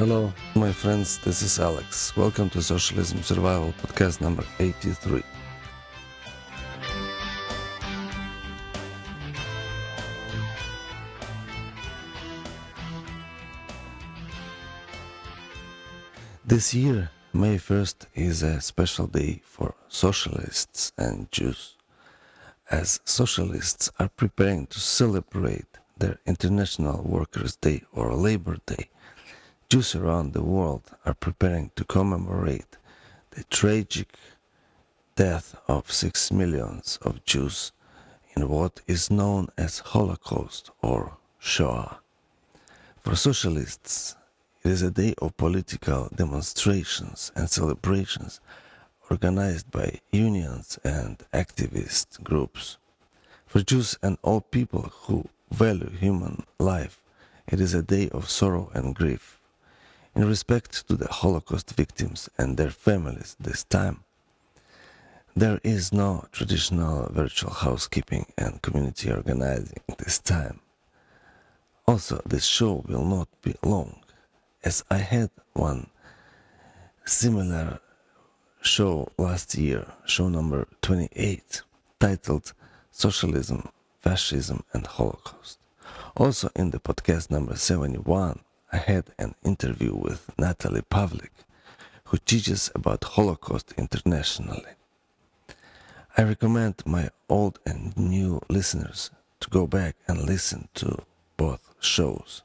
Hello, my friends, this is Alex. Welcome to Socialism Survival Podcast number 83. This year, May 1st, is a special day for socialists and Jews, as socialists are preparing to celebrate their International Workers' Day or Labor Day. Jews around the world are preparing to commemorate the tragic death of 6 million of Jews in what is known as Holocaust or Shoah. For socialists, it is a day of political demonstrations and celebrations organized by unions and activist groups. For Jews and all people who value human life, it is a day of sorrow and grief. In respect to the Holocaust victims and their families this time, there is no traditional virtual housekeeping and community organizing this time. Also, this show will not be long, as I had one similar show last year, show number 28, titled Socialism, Fascism and Holocaust. Also in the podcast number 71, I had an interview with Natalie Pavlik, who teaches about Holocaust internationally. I recommend my old and new listeners to go back and listen to both shows.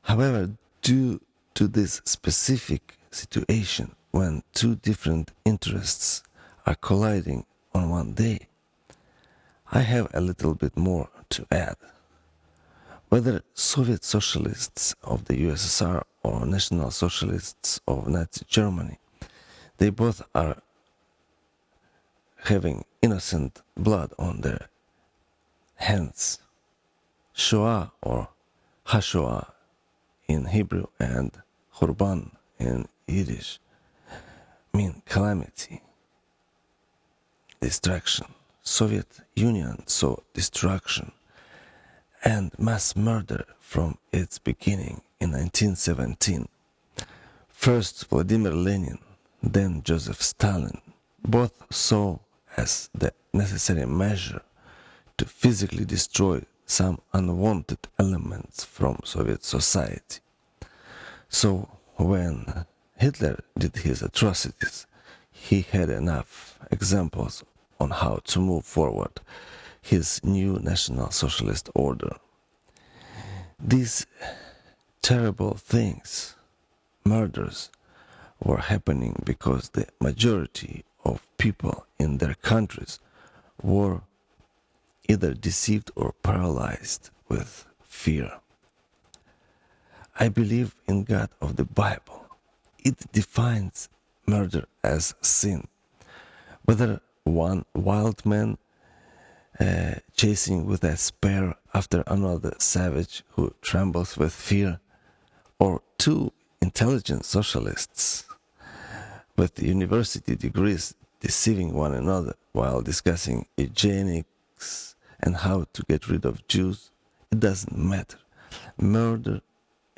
However, due to this specific situation when two different interests are colliding on one day, I have a little bit more to add. Whether Soviet socialists of the USSR or National Socialists of Nazi Germany, they both are having innocent blood on their hands. Shoah or HaShoah in Hebrew and Khurban in Yiddish mean calamity, destruction. Soviet Union saw destruction and mass murder from its beginning in 1917. First Vladimir Lenin, then Joseph Stalin, both saw as the necessary measure to physically destroy some unwanted elements from Soviet society. So when Hitler did his atrocities, he had enough examples on how to move forward his new National Socialist order. These terrible things, murders, were happening because the majority of people in their countries were either deceived or paralyzed with fear. I believe in God of the Bible. It defines murder as sin. Whether one wild man chasing with a spear after another savage who trembles with fear, or two intelligent socialists with university degrees deceiving one another while discussing eugenics and how to get rid of Jews, it doesn't matter. Murder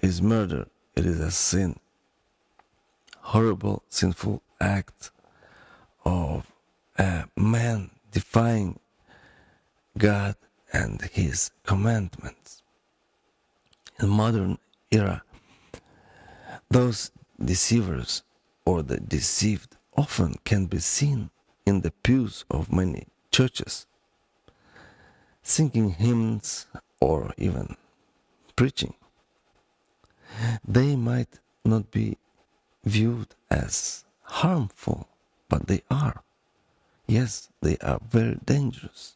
is murder. It is a sin. Horrible, sinful act of a man defying God and His commandments. In the modern era, those deceivers or the deceived often can be seen in the pews of many churches, singing hymns or even preaching. They might not be viewed as harmful, but they are. Yes, they are very dangerous.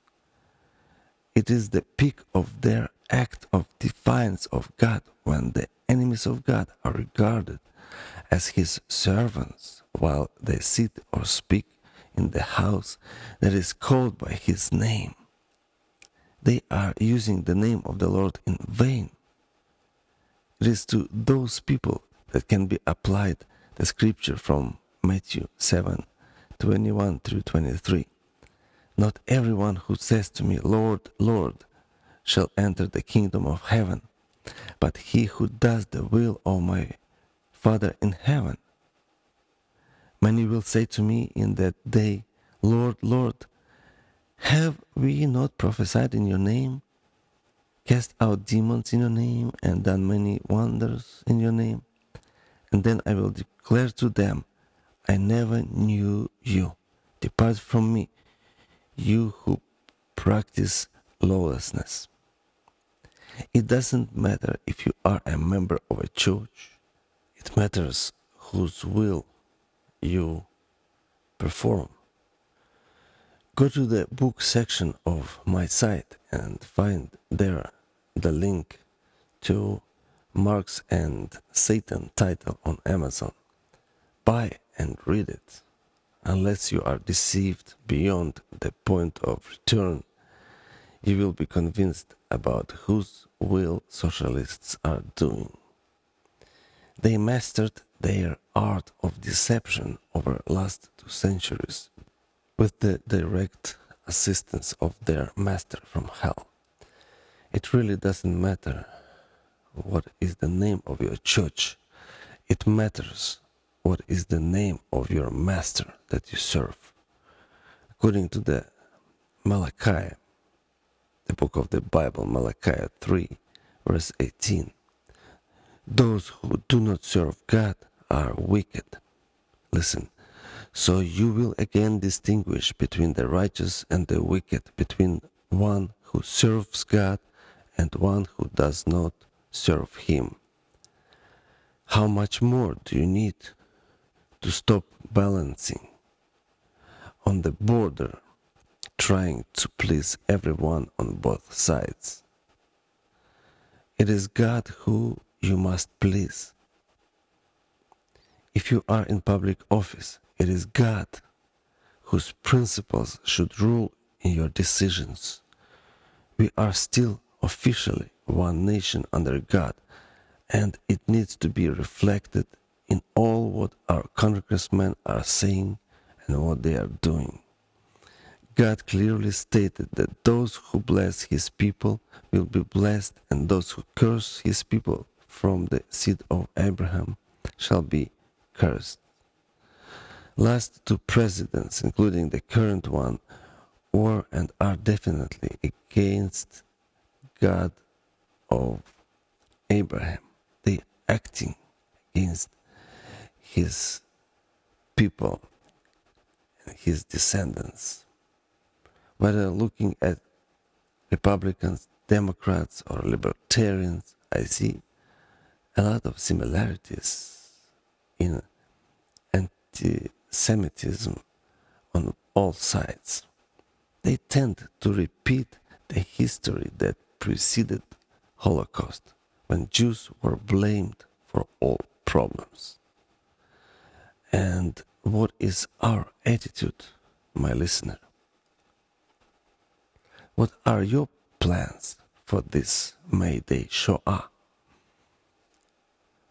It is the peak of their act of defiance of God when the enemies of God are regarded as His servants while they sit or speak in the house that is called by His name. They are using the name of the Lord in vain. It is to those people that can be applied the scripture from Matthew 7:21 through 23. Not everyone who says to me, Lord, Lord, shall enter the kingdom of heaven, but he who does the will of my Father in heaven. Many will say to me in that day, Lord, Lord, have we not prophesied in your name, cast out demons in your name, and done many wonders in your name? And then I will declare to them, I never knew you. Depart from me, you who practice lawlessness. It doesn't matter if you are a member of a church. It matters whose will you perform. Go to the book section of my site and find there the link to Marx and Satan title on Amazon. Buy and read it, unless you are deceived beyond the point of return. You will be convinced about whose will socialists are doing. They mastered their art of deception over the last 2 centuries with the direct assistance of their master from hell. It really doesn't matter what is the name of your church. It matters what is the name of your master that you serve. According to the Malachi, the book of the Bible, Malachi 3, verse 18, those who do not serve God are wicked. Listen, so you will again distinguish between the righteous and the wicked, between one who serves God and one who does not serve Him. How much more do you need to stop balancing on the border, trying to please everyone on both sides? It is God who you must please. If you are in public office, it is God whose principles should rule in your decisions. We are still officially one nation under God, and it needs to be reflected in all what our congressmen are saying and what they are doing. God clearly stated that those who bless His people will be blessed, and those who curse His people from the seed of Abraham shall be cursed. Last 2 presidents, including the current one, were and are definitely against God of Abraham. They acting against His people and His descendants. Whether looking at Republicans, Democrats, or Libertarians, I see a lot of similarities in anti-Semitism on all sides. They tend to repeat the history that preceded Holocaust, when Jews were blamed for all problems. And what is our attitude, my listener? What are your plans for this May Day Shoah?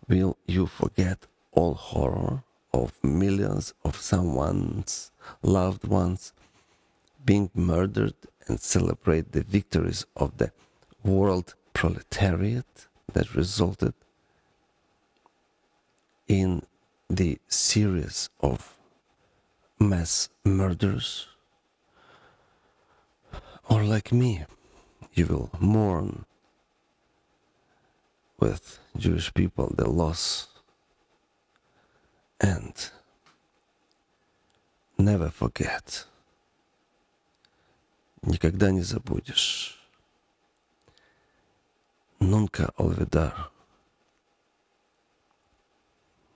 Will you forget all horror of millions of someone's loved ones being murdered and celebrate the victories of the world proletariat that resulted in the series of mass murders? Or like me, you will mourn with Jewish people the loss and never forget. Никогда не забудешь. Nunca Olvidar.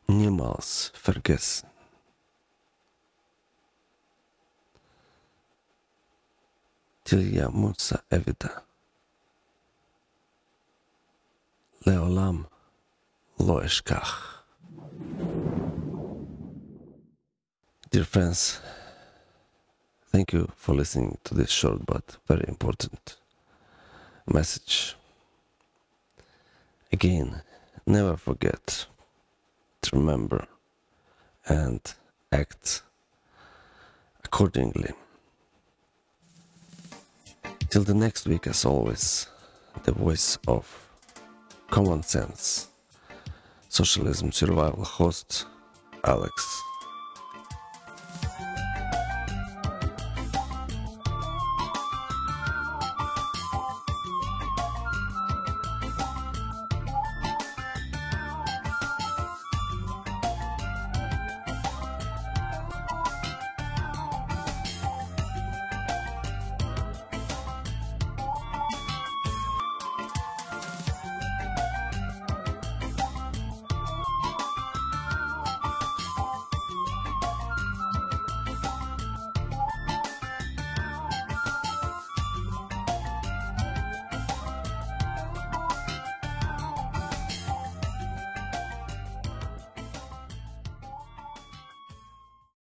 Niemals vergessen. Tilya Mutsa Evita. Leolam Lo Eshkach. Dear friends, thank you for listening to this short but very important message. Again, never forget to remember and act accordingly. Till the next week, as always, the voice of common sense, Socialism Survival host Alex.